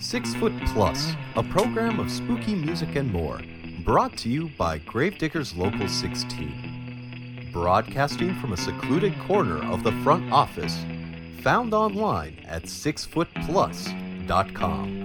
6 Foot Plus, a program of spooky music and more, brought to you by Gravediggers Local 16. Broadcasting from a secluded corner of the front office, found online at 6footplus.com.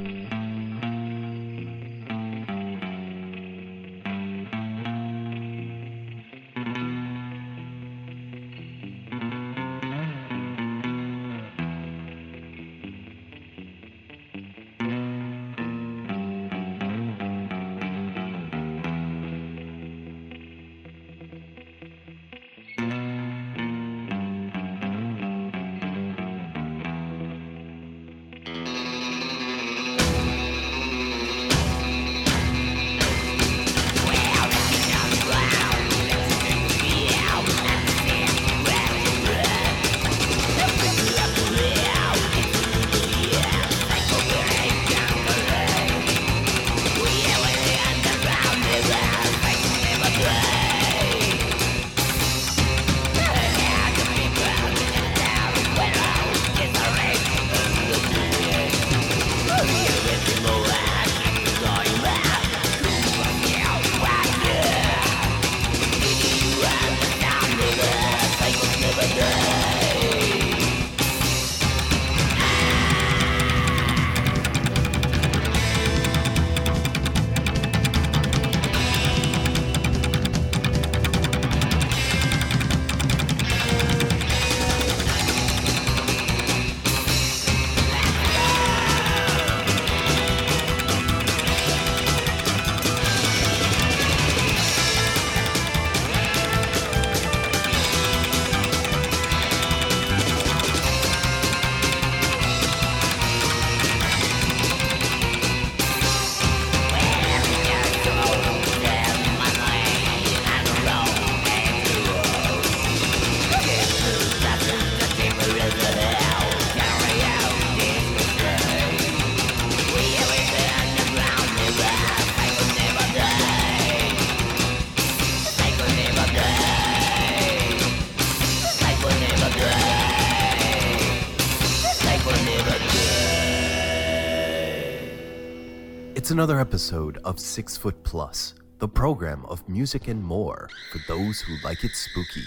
It's another episode of 6 Foot Plus, the program of music and more for those who like it spooky.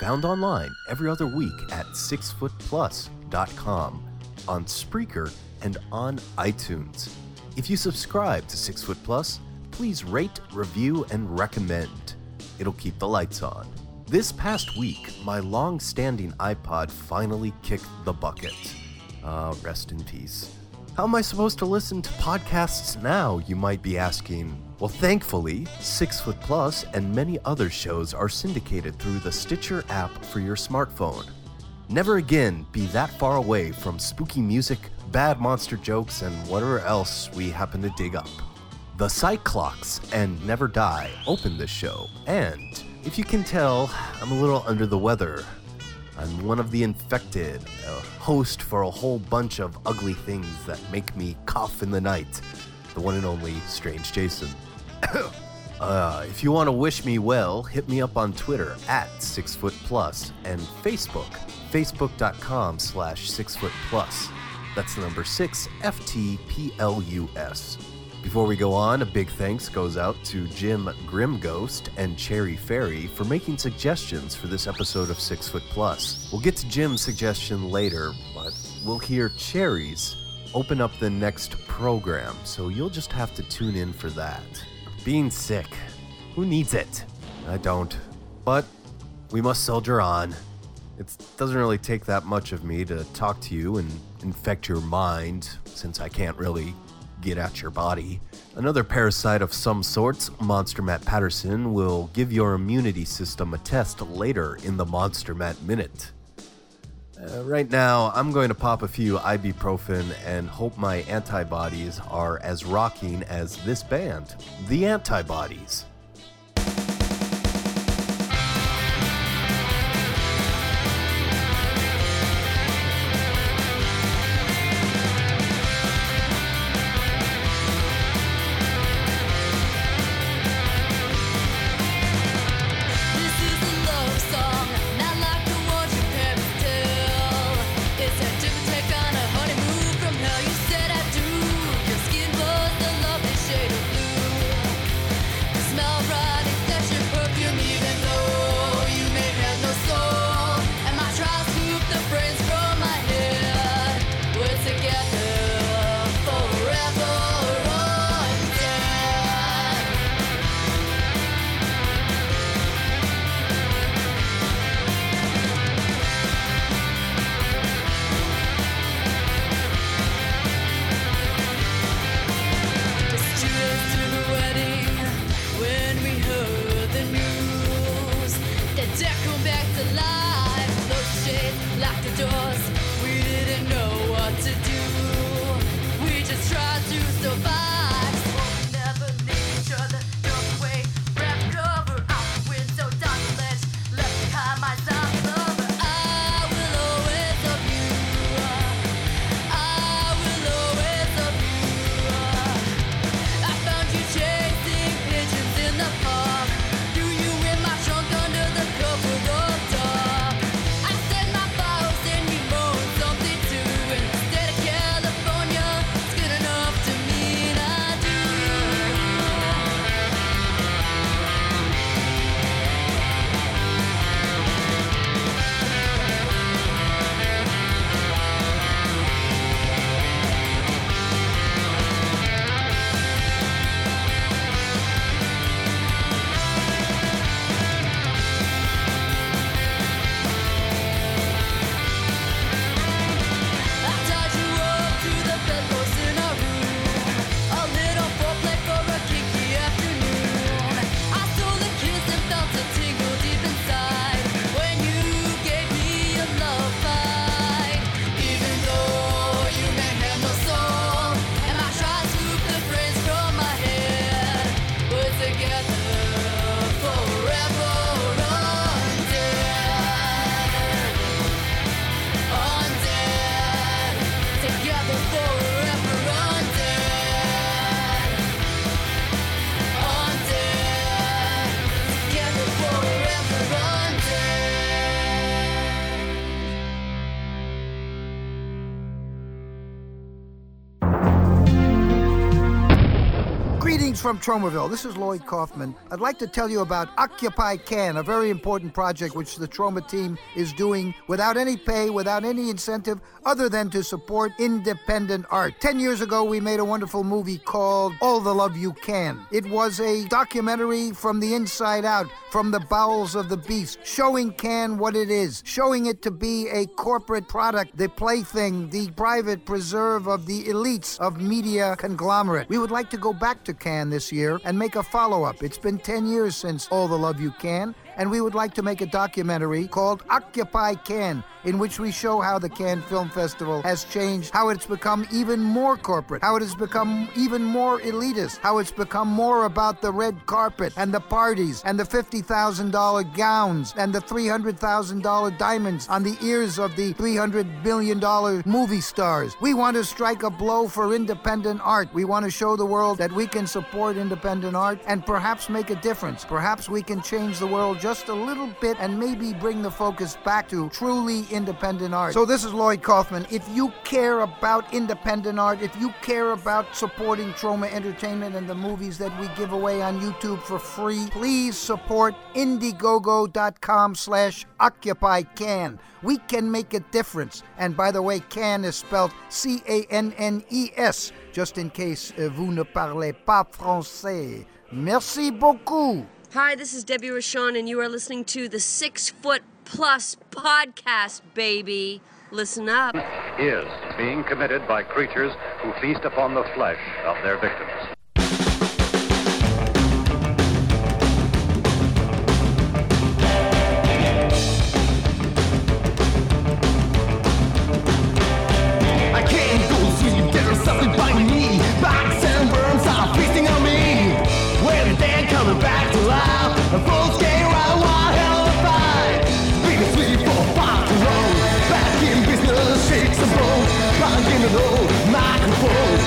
Found online every other week at 6footplus.com, on Spreaker, and on iTunes. If you subscribe to 6 Foot Plus, please rate, review, and recommend. It'll keep the lights on. This past week, my long-standing iPod finally kicked the bucket. Rest in peace. How am I supposed to listen to podcasts now, you might be asking? Well, thankfully, 6 Foot Plus and many other shows are syndicated through the Stitcher app for your smartphone. Never again be that far away from spooky music, bad monster jokes, and whatever else we happen to dig up. The Cyclops and Never Die open this show, and if you can tell, I'm a little under the weather. I'm one of the infected, a host for a whole bunch of ugly things that make me cough in the night. The one and only Strange Jason. If you want to wish me well, hit me up on Twitter at 6 Foot Plus and Facebook, facebook.com/6footplus. That's the number 6FTPLUS. Before we go on, a big thanks goes out to Jim Grimghost and Cherry Fairy for making suggestions for this episode of 6 Foot Plus. We'll get to Jim's suggestion later, but we'll hear Cherry's open up the next program, so you'll just have to tune in for that. Being sick. Who needs it? I don't. But we must soldier on. It doesn't really take that much of me to talk to you and infect your mind, since I can't really get at your body. Another parasite of some sorts, Monster Matt Patterson, will give your immunity system a test later in the Monster Matt Minute. Right now, I'm going to pop a few ibuprofen and hope my antibodies are as rocking as this band, The Antibodies. Take on a honey. From Tromaville. This is Lloyd Kaufman. I'd like to tell you about Occupy Cannes, a very important project which the Troma team is doing without any pay, without any incentive, other than to support independent art. 10 years ago, we made a wonderful movie called All the Love You Can. It was a documentary from the inside out, from the bowels of the beast, showing Cannes what it is, showing it to be a corporate product, the plaything, the private preserve of the elites of media conglomerate. We would like to go back to Cannes this year and make a follow-up. It's been 10 years since All the Love You Can, and we would like to make a documentary called Occupy Cannes, in which we show how the Cannes Film Festival has changed, how it's become even more corporate, how it has become even more elitist, how it's become more about the red carpet and the parties and the $50,000 gowns and the $300,000 diamonds on the ears of the $300 billion movie stars. We want to strike a blow for independent art. We want to show the world that we can support independent art and perhaps make a difference. Perhaps we can change the world just a little bit and maybe bring the focus back to truly independent art. So this is Lloyd Kaufman. If you care about independent art, if you care about supporting Troma Entertainment and the movies that we give away on YouTube for free, please support Indiegogo.com/OccupyCannes. We can make a difference. And by the way, Cannes is spelled Cannes, just in case vous ne parlez pas français. Merci beaucoup. Hi, this is Debbie Rashawn, and you are listening to the 6 Foot Plus podcast, baby. Listen up. Is being committed by creatures who feast upon the flesh of their victims. Shakes a boat, plug in an old microphone.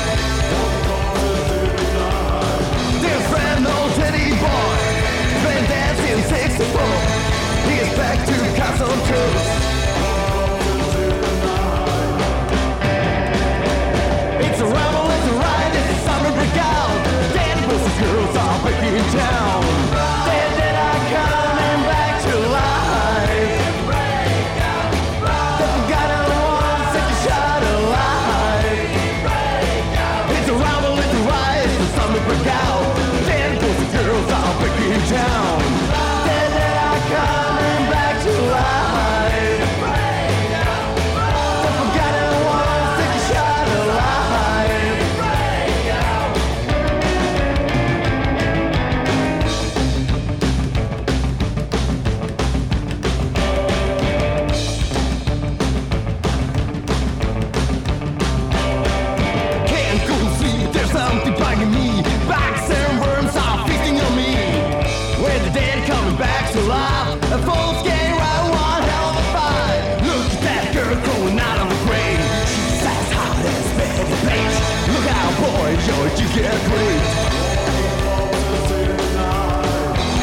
that you get free.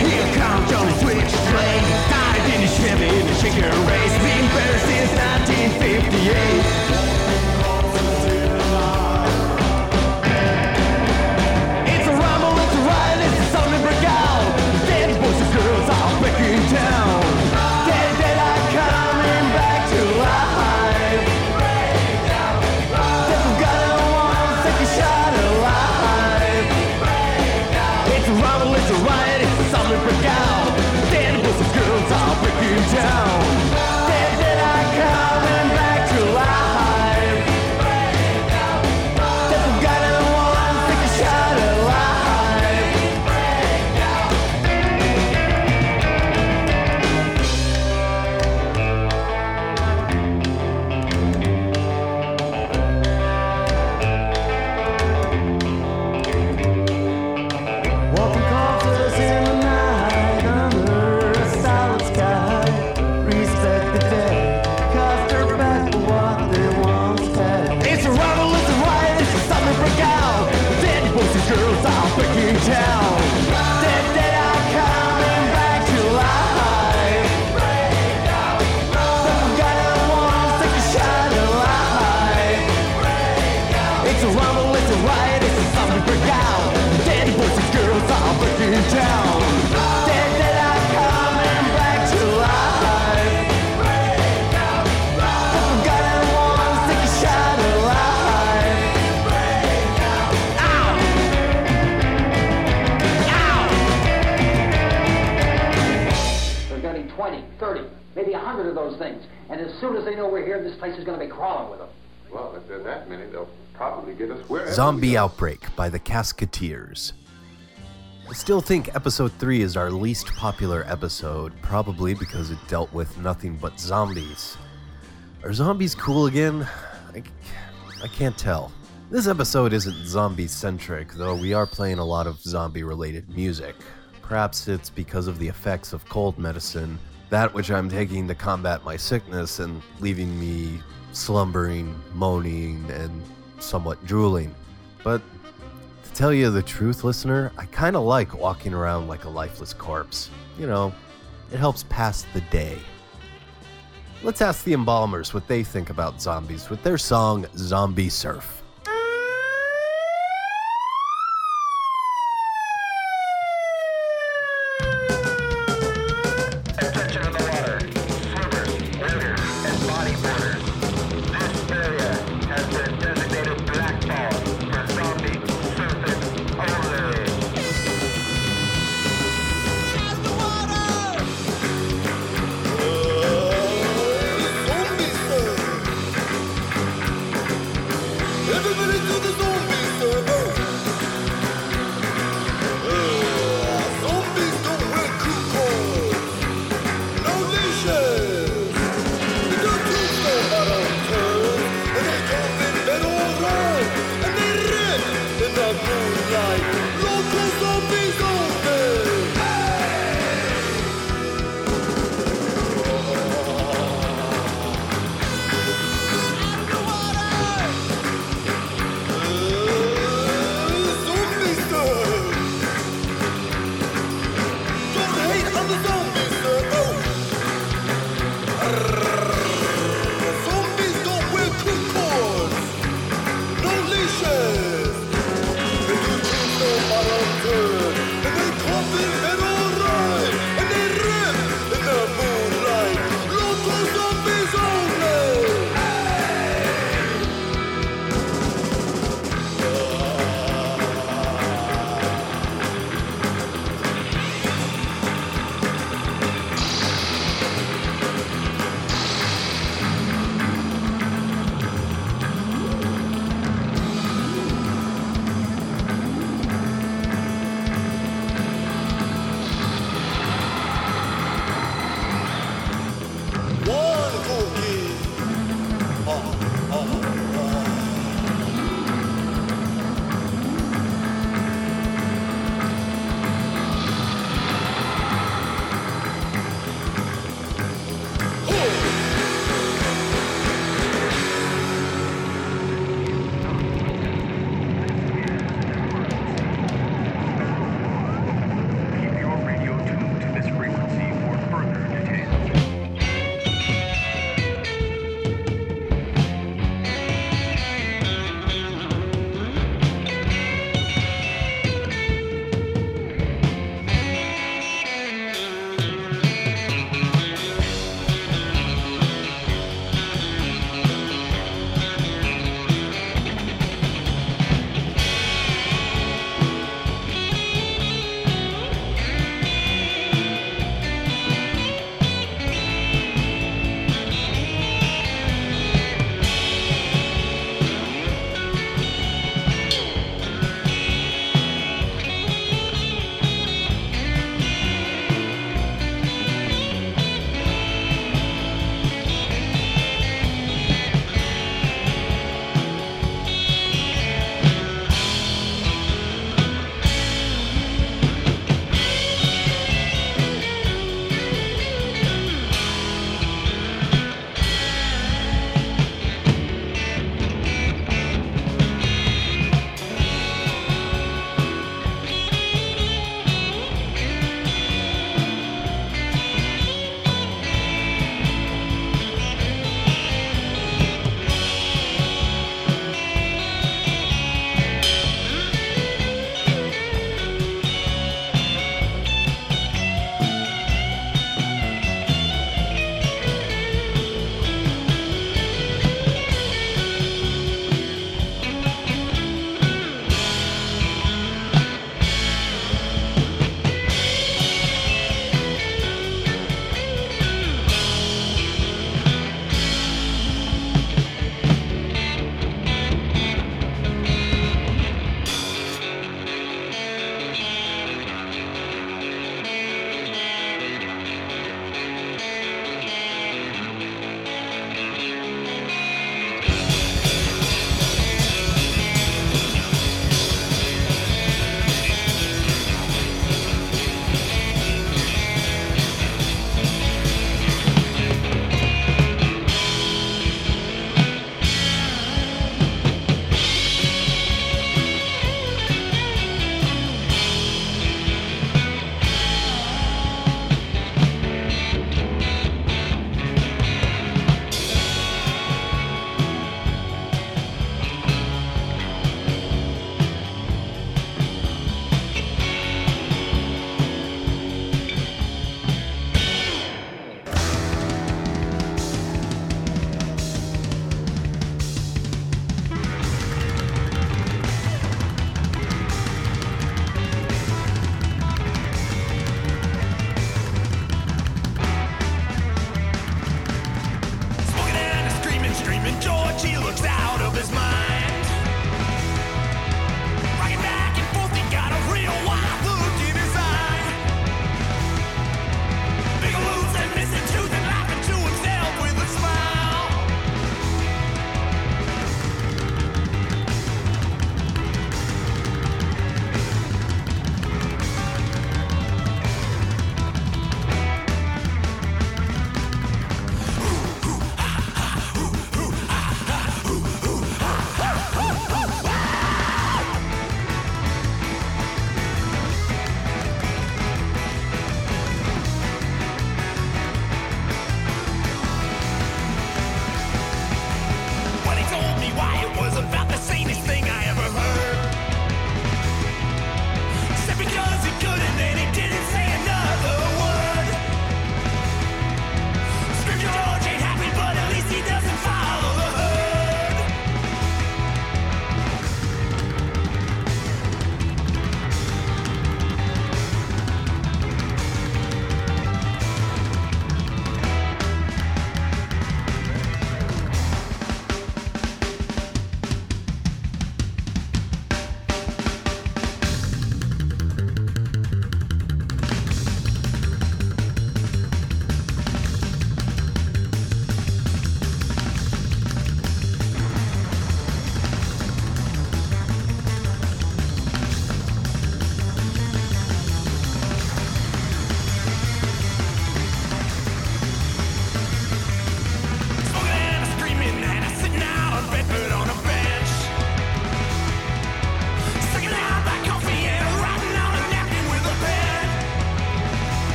Here comes Johnny Switch Train, died in his Chevy in a chicken race, been there since 1958. Zombie Outbreak by the Casketeers. I still think episode 3 is our least popular episode, probably because it dealt with nothing but zombies. Are zombies cool again? I can't tell. This episode isn't zombie-centric, though we are playing a lot of zombie-related music. Perhaps it's because of the effects of cold medicine, that which I'm taking to combat my sickness and leaving me slumbering, moaning, and somewhat drooling. But to tell you the truth, listener, I kind of like walking around like a lifeless corpse. You know, it helps pass the day. Let's ask the embalmers what they think about zombies with their song, Zombie Surf.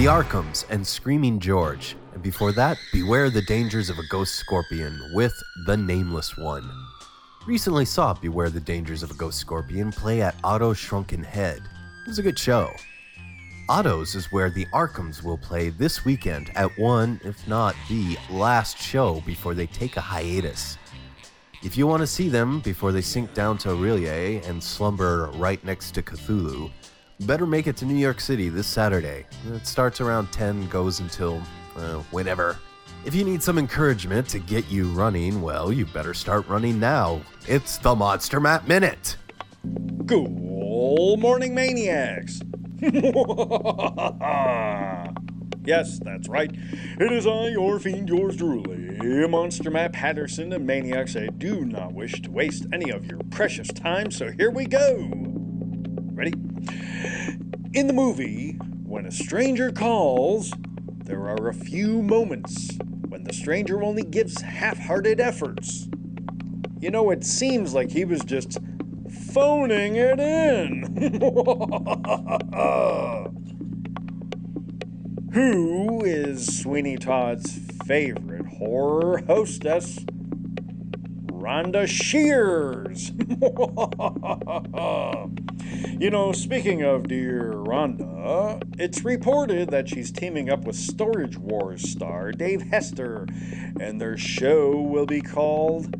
The Arkhams and Screaming George. And before that, Beware the Dangers of a Ghost Scorpion with The Nameless One. Recently saw Beware the Dangers of a Ghost Scorpion play at Otto's Shrunken Head. It was a good show. Otto's is where the Arkhams will play this weekend at one, if not the last show before they take a hiatus. If you want to see them before they sink down to Aureliae and slumber right next to Cthulhu, better make it to New York City this Saturday. It starts around 10, goes until whenever. If you need some encouragement to get you running, well, you better start running now. It's the Monster Matt Minute. Good morning, maniacs. Yes, that's right. It is I, your fiend, yours truly, Monster Matt Patterson, and maniacs, I do not wish to waste any of your precious time, so here we go. Ready? In the movie, When a Stranger Calls, there are a few moments when the stranger only gives half-hearted efforts. You know, it seems like he was just phoning it in. Who is Sweeney Todd's favorite horror hostess? Rhonda Shears. You know, speaking of dear Rhonda, it's reported that she's teaming up with Storage Wars star Dave Hester, and their show will be called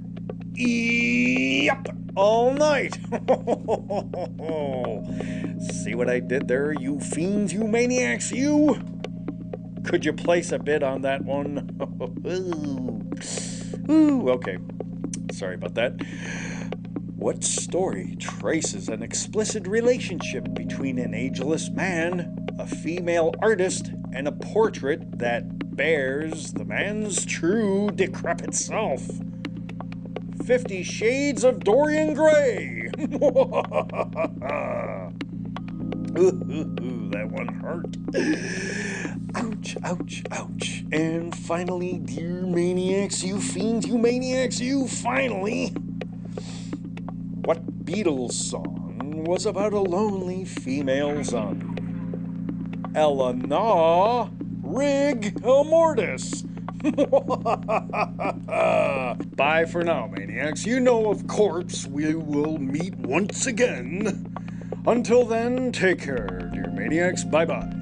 Yep All Night. See what I did there, you fiends, you maniacs, you? Could you place a bid on that one? Ooh, okay. Sorry about that. What story traces an explicit relationship between an ageless man, a female artist, and a portrait that bears the man's true decrepit self? 50 Shades of Dorian Gray! Ooh, that one hurt. Ouch, ouch, ouch. And finally, dear maniacs, you fiends, you maniacs, you, finally. What Beatles song was about a lonely female zombie? Elena Rigg Mortis. Bye for now, maniacs. You know, of course, we will meet once again. Until then, take care, dear maniacs. Bye-bye.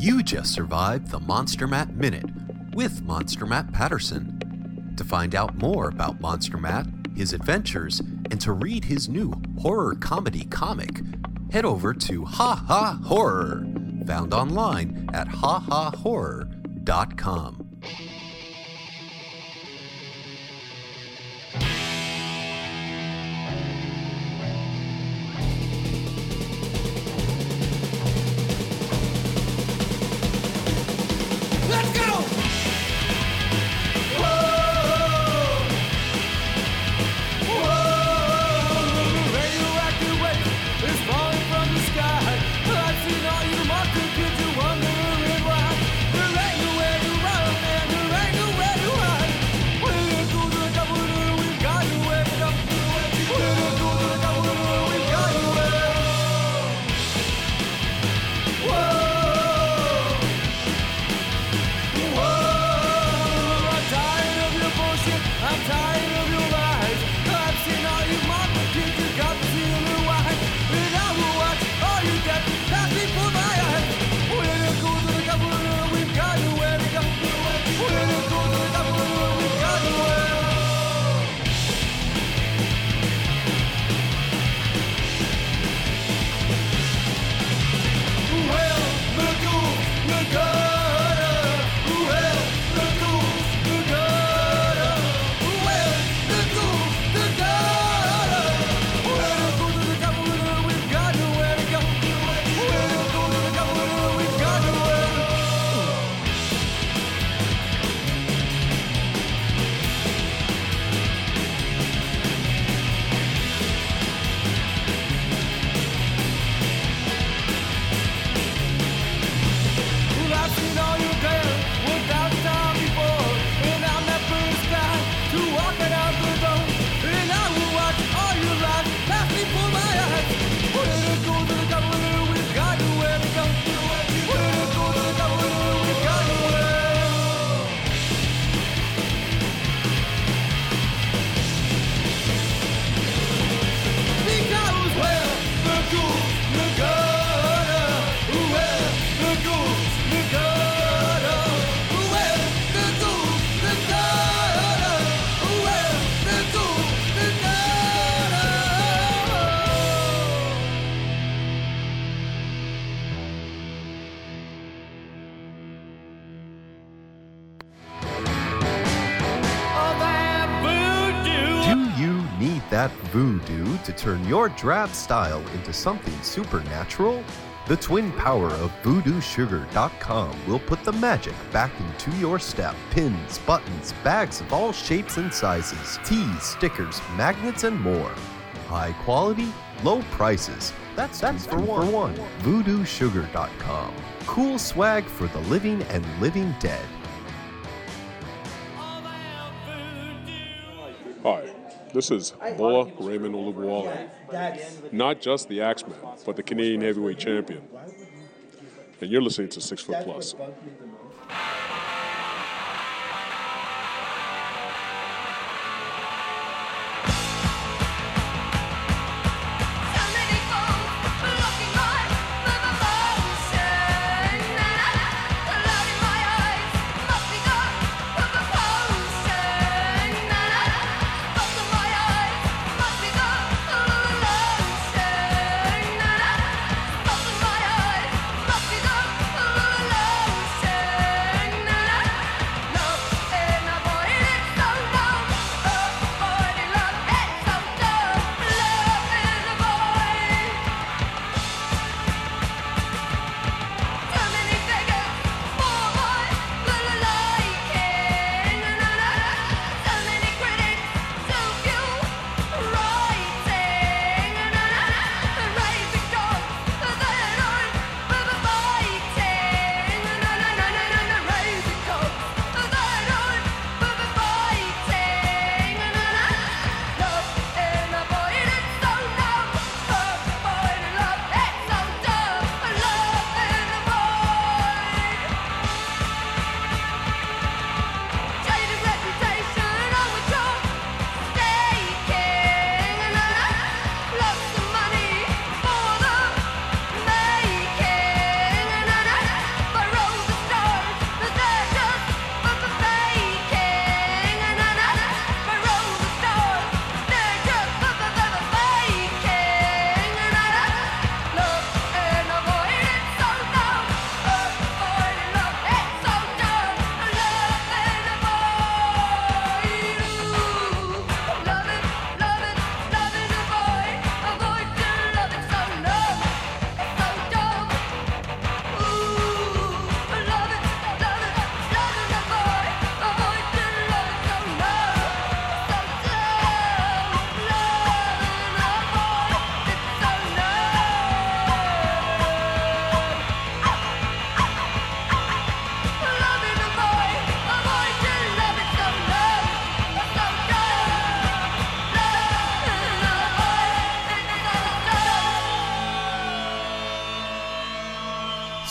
You just survived the Monster Matt Minute with Monster Matt Patterson. To find out more about Monster Matt, his adventures, and to read his new horror comedy comic, head over to Ha Ha Horror, found online at hahahorror.com. that voodoo to turn your drab style into something supernatural? The twin power of VoodooSugar.com will put the magic back into your step. Pins, buttons, bags of all shapes and sizes, tees, stickers, magnets, and more. High quality, low prices. That's for one. VoodooSugar.com. Cool swag for the living and living dead. Hi, this is Bola Raymond Olubuale, not just the Axeman, but the Canadian heavyweight champion. And you're listening to 6 Foot Plus.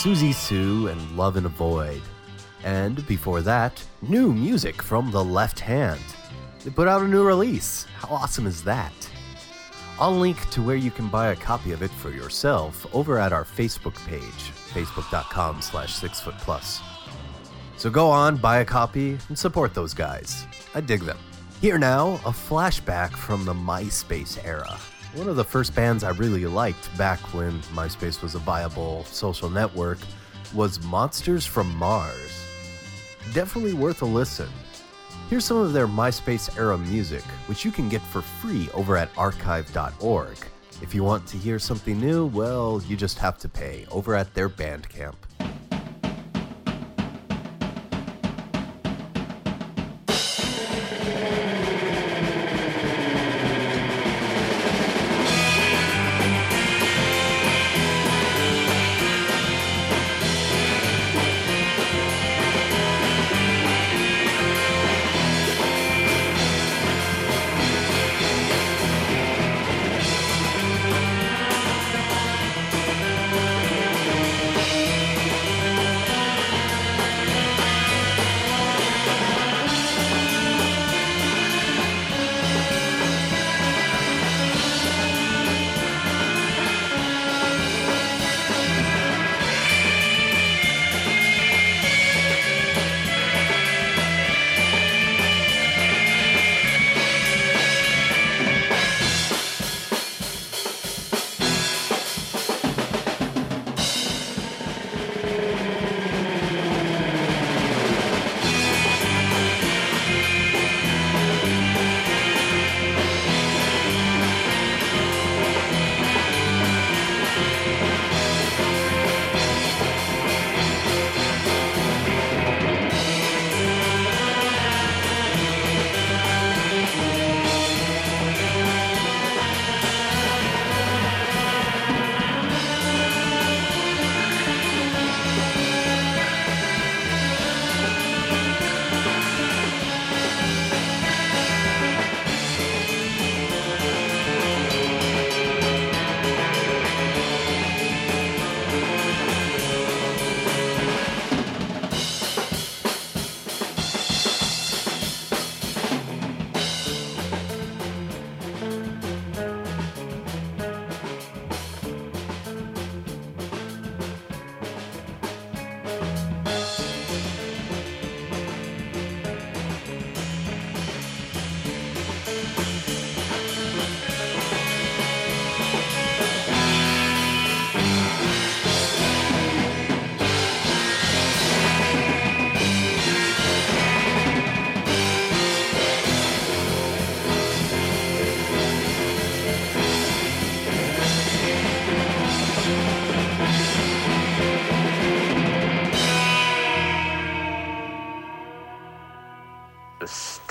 Susie Sue and Love in a Void. And before that, new music from The Left Hand. They put out a new release. How awesome is that? I'll link to where you can buy a copy of it for yourself over at our Facebook page, facebook.com/6footplus. So go on, buy a copy, and support those guys. I dig them. Here now, a flashback from the MySpace era. One of the first bands I really liked back when MySpace was a viable social network was Monsters from Mars. Definitely worth a listen. Here's some of their MySpace-era music, which you can get for free over at archive.org. If you want to hear something new, well, you just have to pay over at their Bandcamp.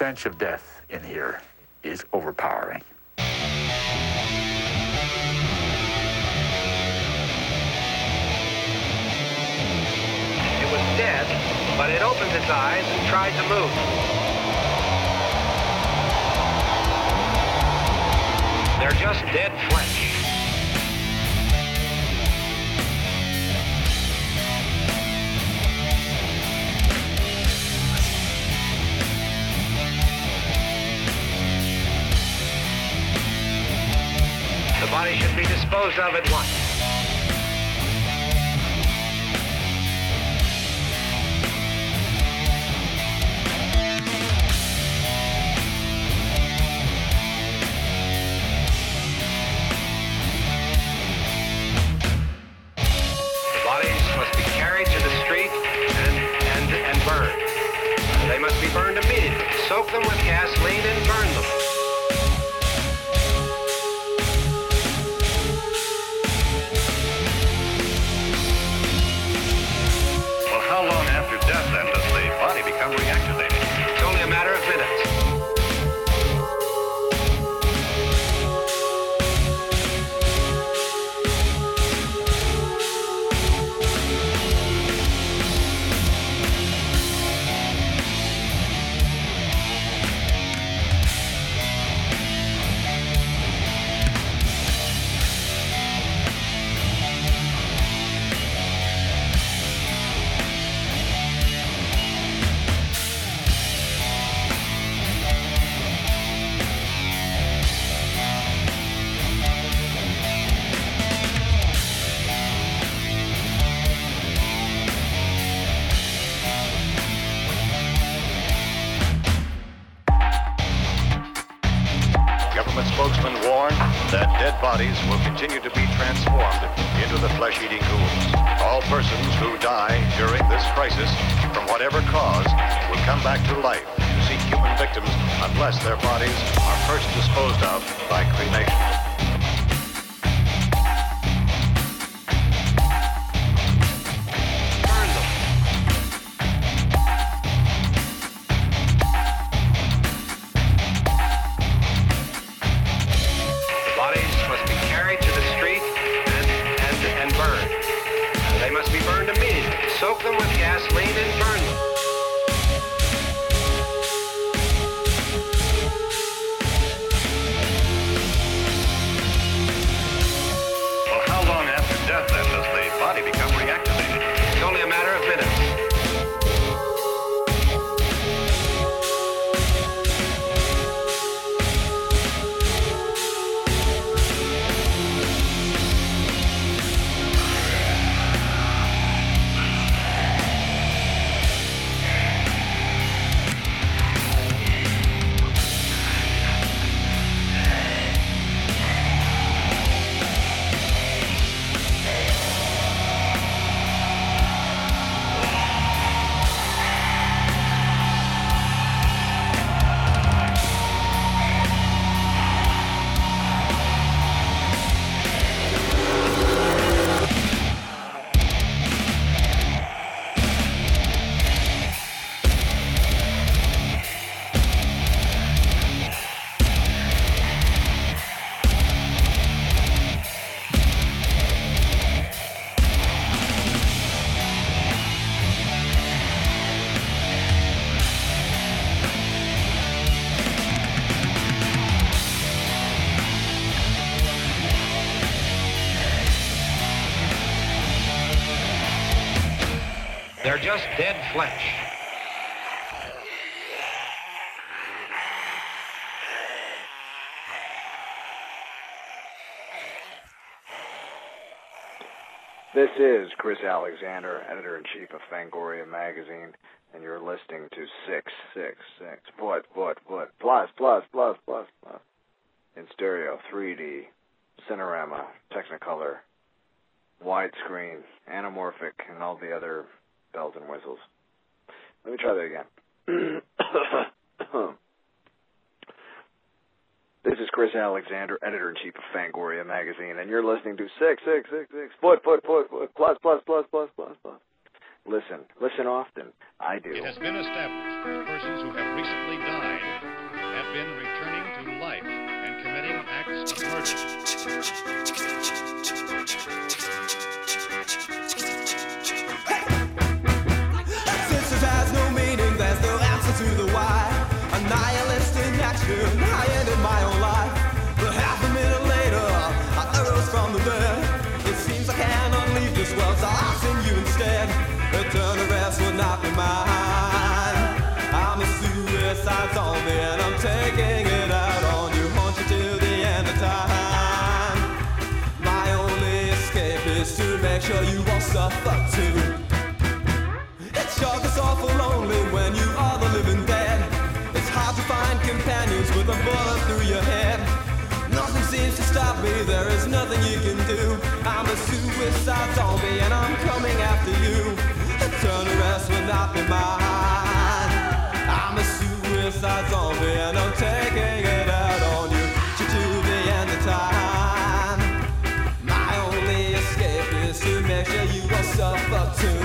stench of death in here is overpowering. It was dead, but it opened its eyes and tried to move. They're just dead flesh. The body should be disposed of at once. Burned immediately. Soak them with gasoline and burn them. Well, how long after death then does the body become reactivated? It's only a matter of minutes. Bodies will continue to be transformed into the flesh-eating ghouls. All persons who die during this crisis, from whatever cause, will come back to life to seek human victims unless their bodies are first disposed of by cremation. Just dead flesh. This is Chris Alexander, Editor-in-Chief of Fangoria Magazine, and you're listening to 666. What? Plus. In stereo, 3D, Cinerama, Technicolor, widescreen, anamorphic, and all the other bells and whistles. Let me try that again. This is Chris Alexander, Editor-in-Chief of Fangoria Magazine, and you're listening to 666. Listen often. I do. It has been established that persons who have recently died have been returning to life and committing acts of murder. Hey! Existence has no meaning, there's no answer to the why. A nihilist in action, I ended my own life. But half a minute later, I arose from the dead. It seems I cannot leave this world, so I'll sing you instead. Eternal rest will not be mine. I'm a suicide zombie and I'm taking it out on you. Haunt you till the end of time. My only escape is to make sure you won't suffer too. It sure gets awful lonely when you are the living dead. It's hard to find companions with a bullet through your head. Nothing seems to stop me, there is nothing you can do. I'm a suicide zombie and I'm coming after you. Eternal rest will not be mine. I'm a suicide zombie and I'm taking it out on you till the end of time. My only escape is to make sure you won't suffer too.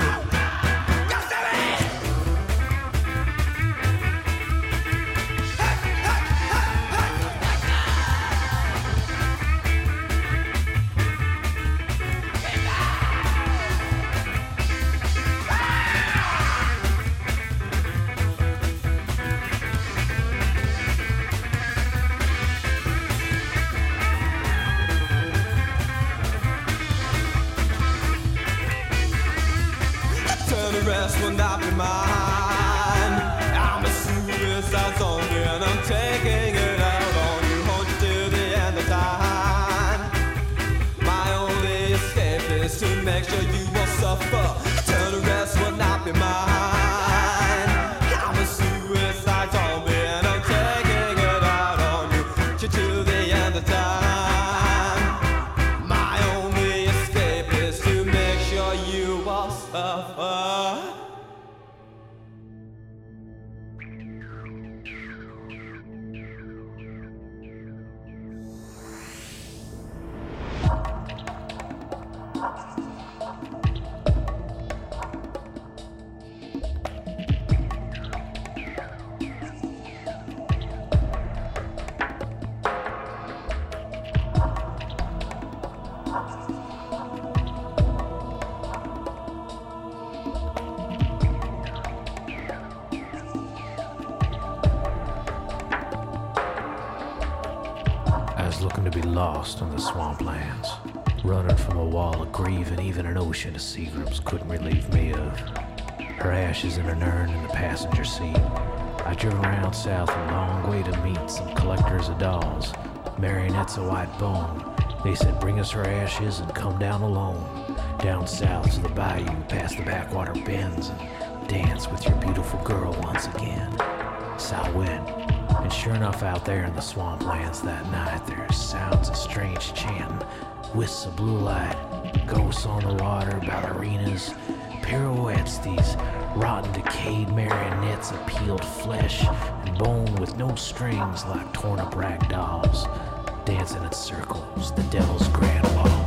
Will not be mine. I'm a suicide zombie and I'm taking it out on you. Hold you till the end of time. My only escape is to make sure you won't suffer. Till the rest will not be mine. I'm a suicide zombie and I'm taking it out on you till the end of time. My only escape is to make sure you won't suffer. Lost in the swamplands, running from a wall of grief and even an ocean of seagrams couldn't relieve me of. Her ashes in an urn in the passenger seat. I drove around south a long way to meet some collectors of dolls, marionettes of white bone. They said, bring us her ashes and come down alone, down south to the bayou, past the backwater bends, and dance with your beautiful girl once again. So I went. And sure enough, out there in the swamplands that night, there's sounds of strange chanting, wisps of blue light, ghosts on the water, ballerinas, pirouettes, these rotten, decayed marionettes of peeled flesh and bone with no strings like torn-up rag dolls, dancing in circles, the devil's grand walls.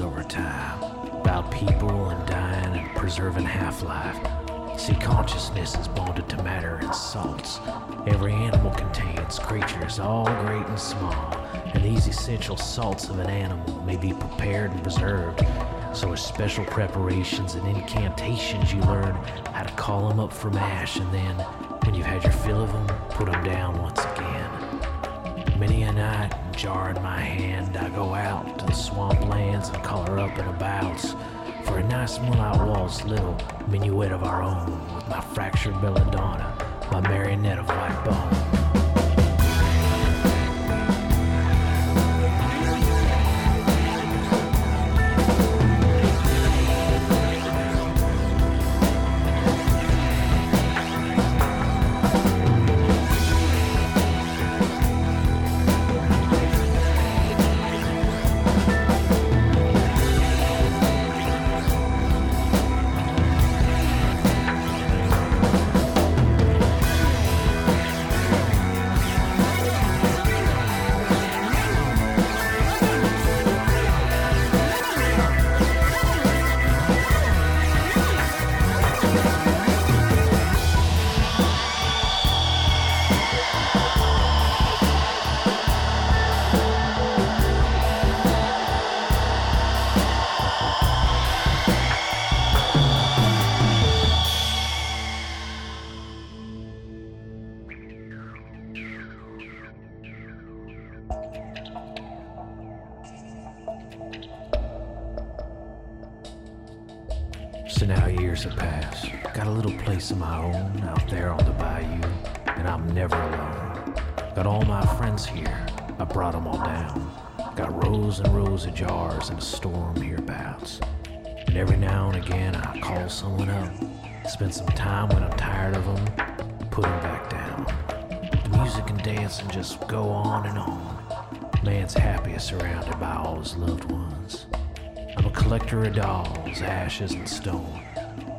Over time, about people and dying and preserving half-life. See, consciousness is bonded to matter and salts. Every animal contains creatures, all great and small, and these essential salts of an animal may be prepared and preserved. So with special preparations and incantations, you learn how to call them up from ash, and then, when you've had your fill of them, put them down once again. Many a night, jar in my hand, I go out to the swamplands and call her up in a bounce for a nice moonlight waltz, little minuet of our own with my fractured belladonna, my marionette of white bone. So now years have passed. Got a little place of my own out there on the bayou, and I'm never alone. Got all my friends here. I brought them all down. Got rows and rows of jars in a storm hereabouts. And every now and again, I call someone up, spend some time when I'm tired of them, put them back down. The music and dancing just go on and on. Man's happiest surrounded by all his loved ones. I'm a collector of dolls, ashes, and stone.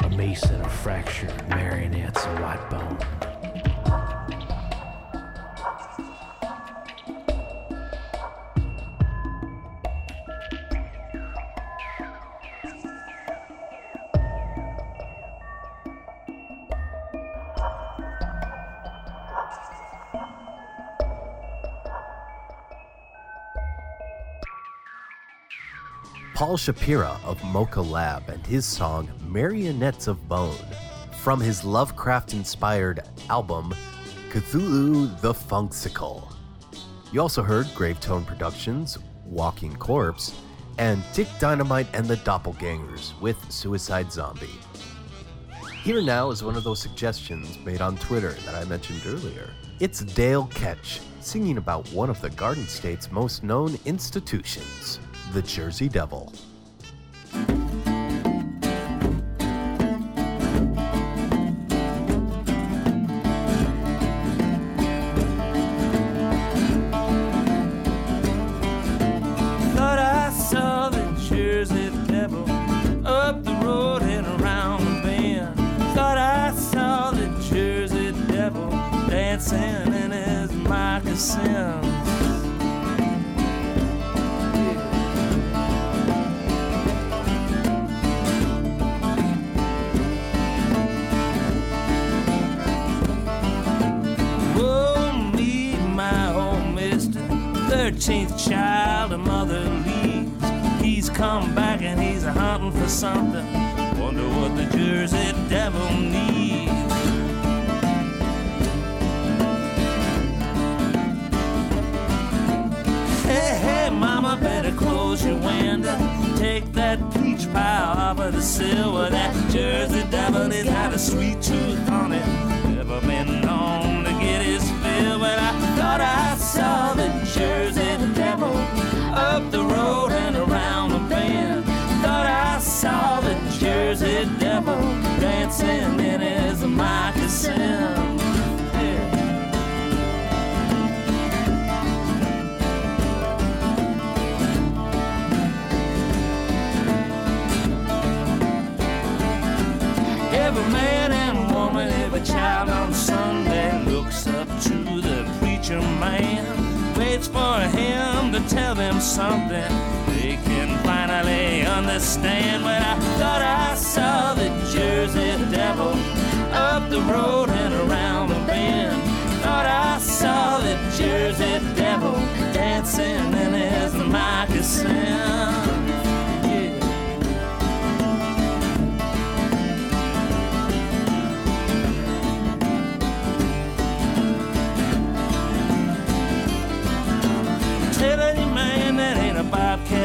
A mason of fractured marionettes of white bone. Paul Shapira of Mocha Lab and his song Marionettes of Bone from his Lovecraft-inspired album Cthulhu the Funksicle. You also heard Gravetone Productions' Walking Corpse and Dick Dynamite and the Doppelgangers with Suicide Zombie. Here now is one of those suggestions made on Twitter that I mentioned earlier. It's Dale Ketch singing about one of the Garden State's most known institutions, the Jersey Devil.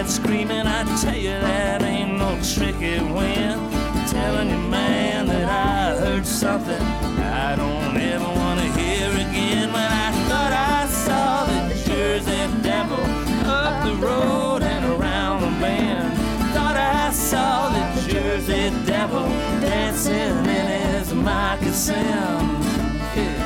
Screaming, I tell you that ain't no tricky win. telling you, man, that I heard something I don't ever want to hear again. When I thought I saw the Jersey Devil up the road and around the bend, thought I saw the Jersey Devil dancing in his moccasin. Yeah.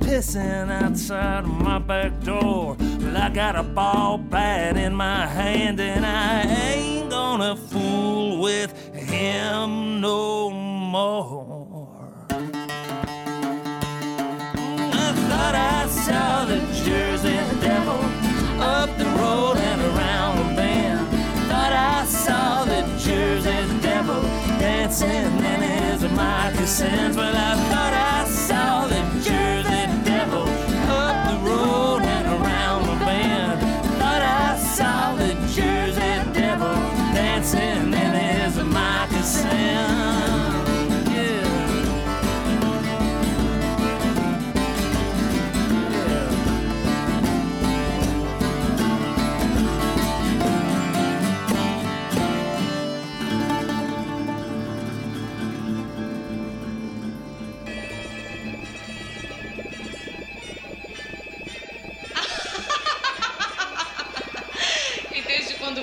Pissing outside my back door. Well, I got a ball bat in my hand, and I ain't gonna fool with him no more. I thought I saw the Jersey Devil up the road and around the bend. Thought I saw the Jersey Devil dancing in his moccasins. Well, I thought I saw the Jersey and then there's a moccasin.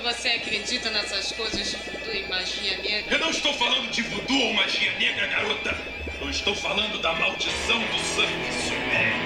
Você acredita nessas coisas de voodoo e magia negra? Eu não estou falando de voodoo ou magia negra, garota. Eu estou falando da maldição do sangue sumério.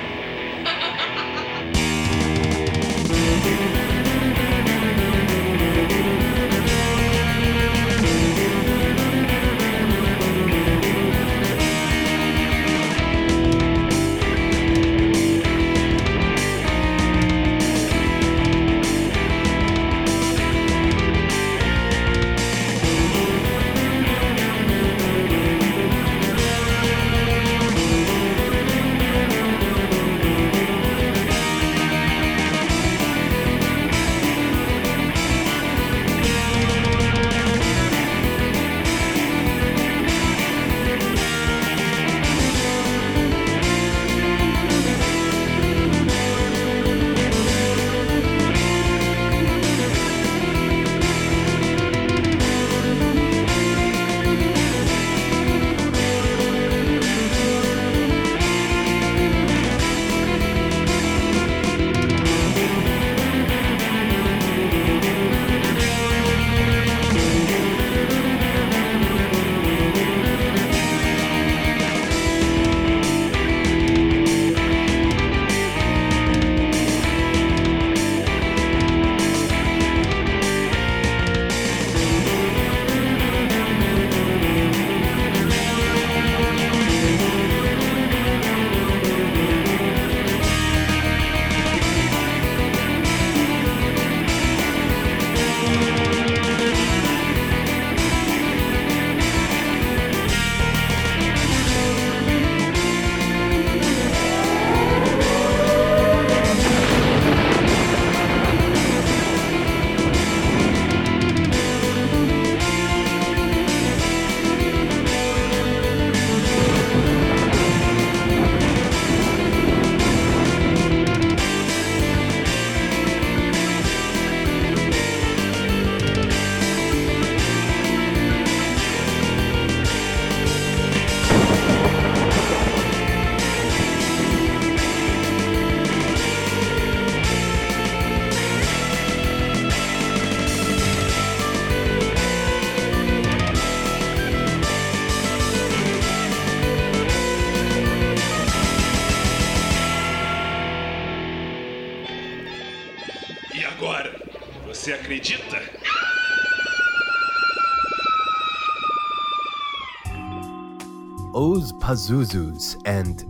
Pazuzus and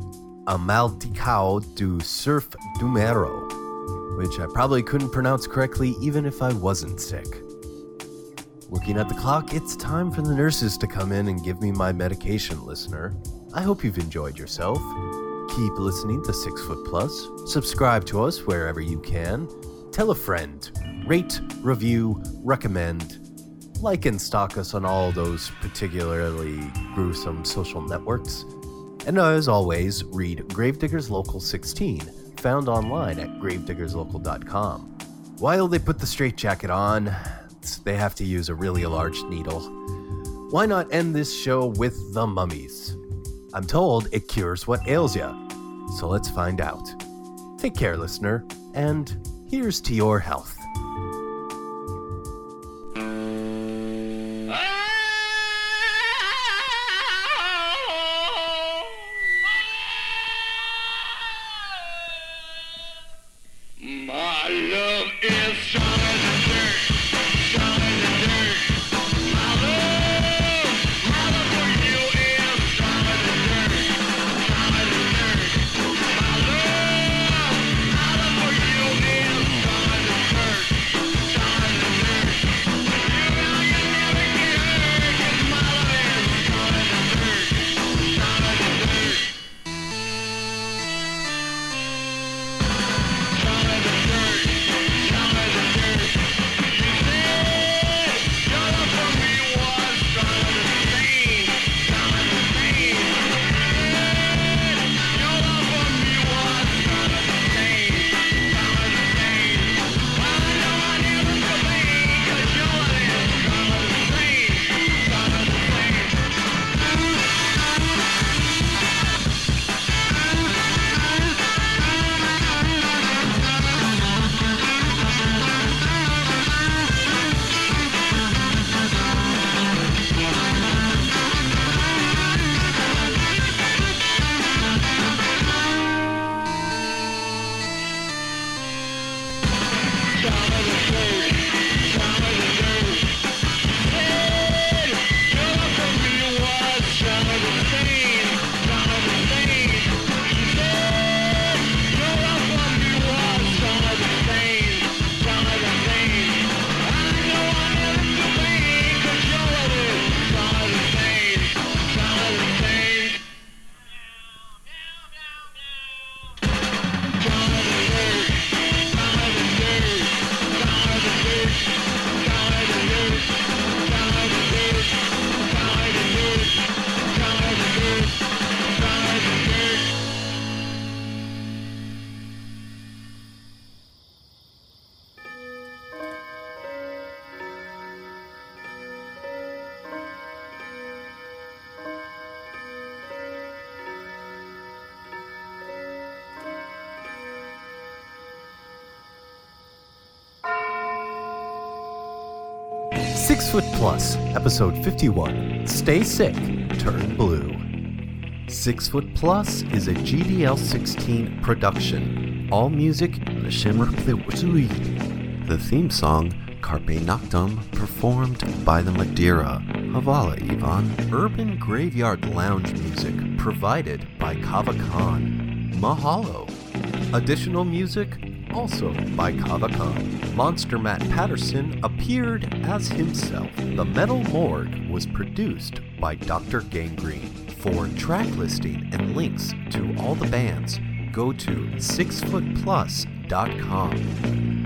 Amalticao do Surf Dumero, which I probably couldn't pronounce correctly even if I wasn't sick. Looking at the clock, it's time for the nurses to come in and give me my medication, listener. I hope you've enjoyed yourself. Keep listening to 6 Foot Plus. Subscribe to us wherever you can. Tell a friend. Rate, review, recommend. Like and stalk us on all those particularly gruesome social networks. And as always, read Gravediggers Local 16, found online at gravediggerslocal.com. While they put the straitjacket on, they have to use a really large needle. Why not end this show with The Mummies? I'm told it cures what ails ya, so let's find out. Take care, listener, and here's to your health. Plus, episode 51, Stay Sick, Turn Blue. 6 Foot Plus is a GDL16 production. All music, the theme song, Carpe Noctem, performed by the Madeira, Havala Ivan. Urban Graveyard Lounge music, provided by Kava Khan. Mahalo. Additional music, also by Kava Khan. Monster Matt Patterson appeared as himself. The Metal Morgue was produced by Dr. Gangrene. For track listing and links to all the bands, go to 6footplus.com.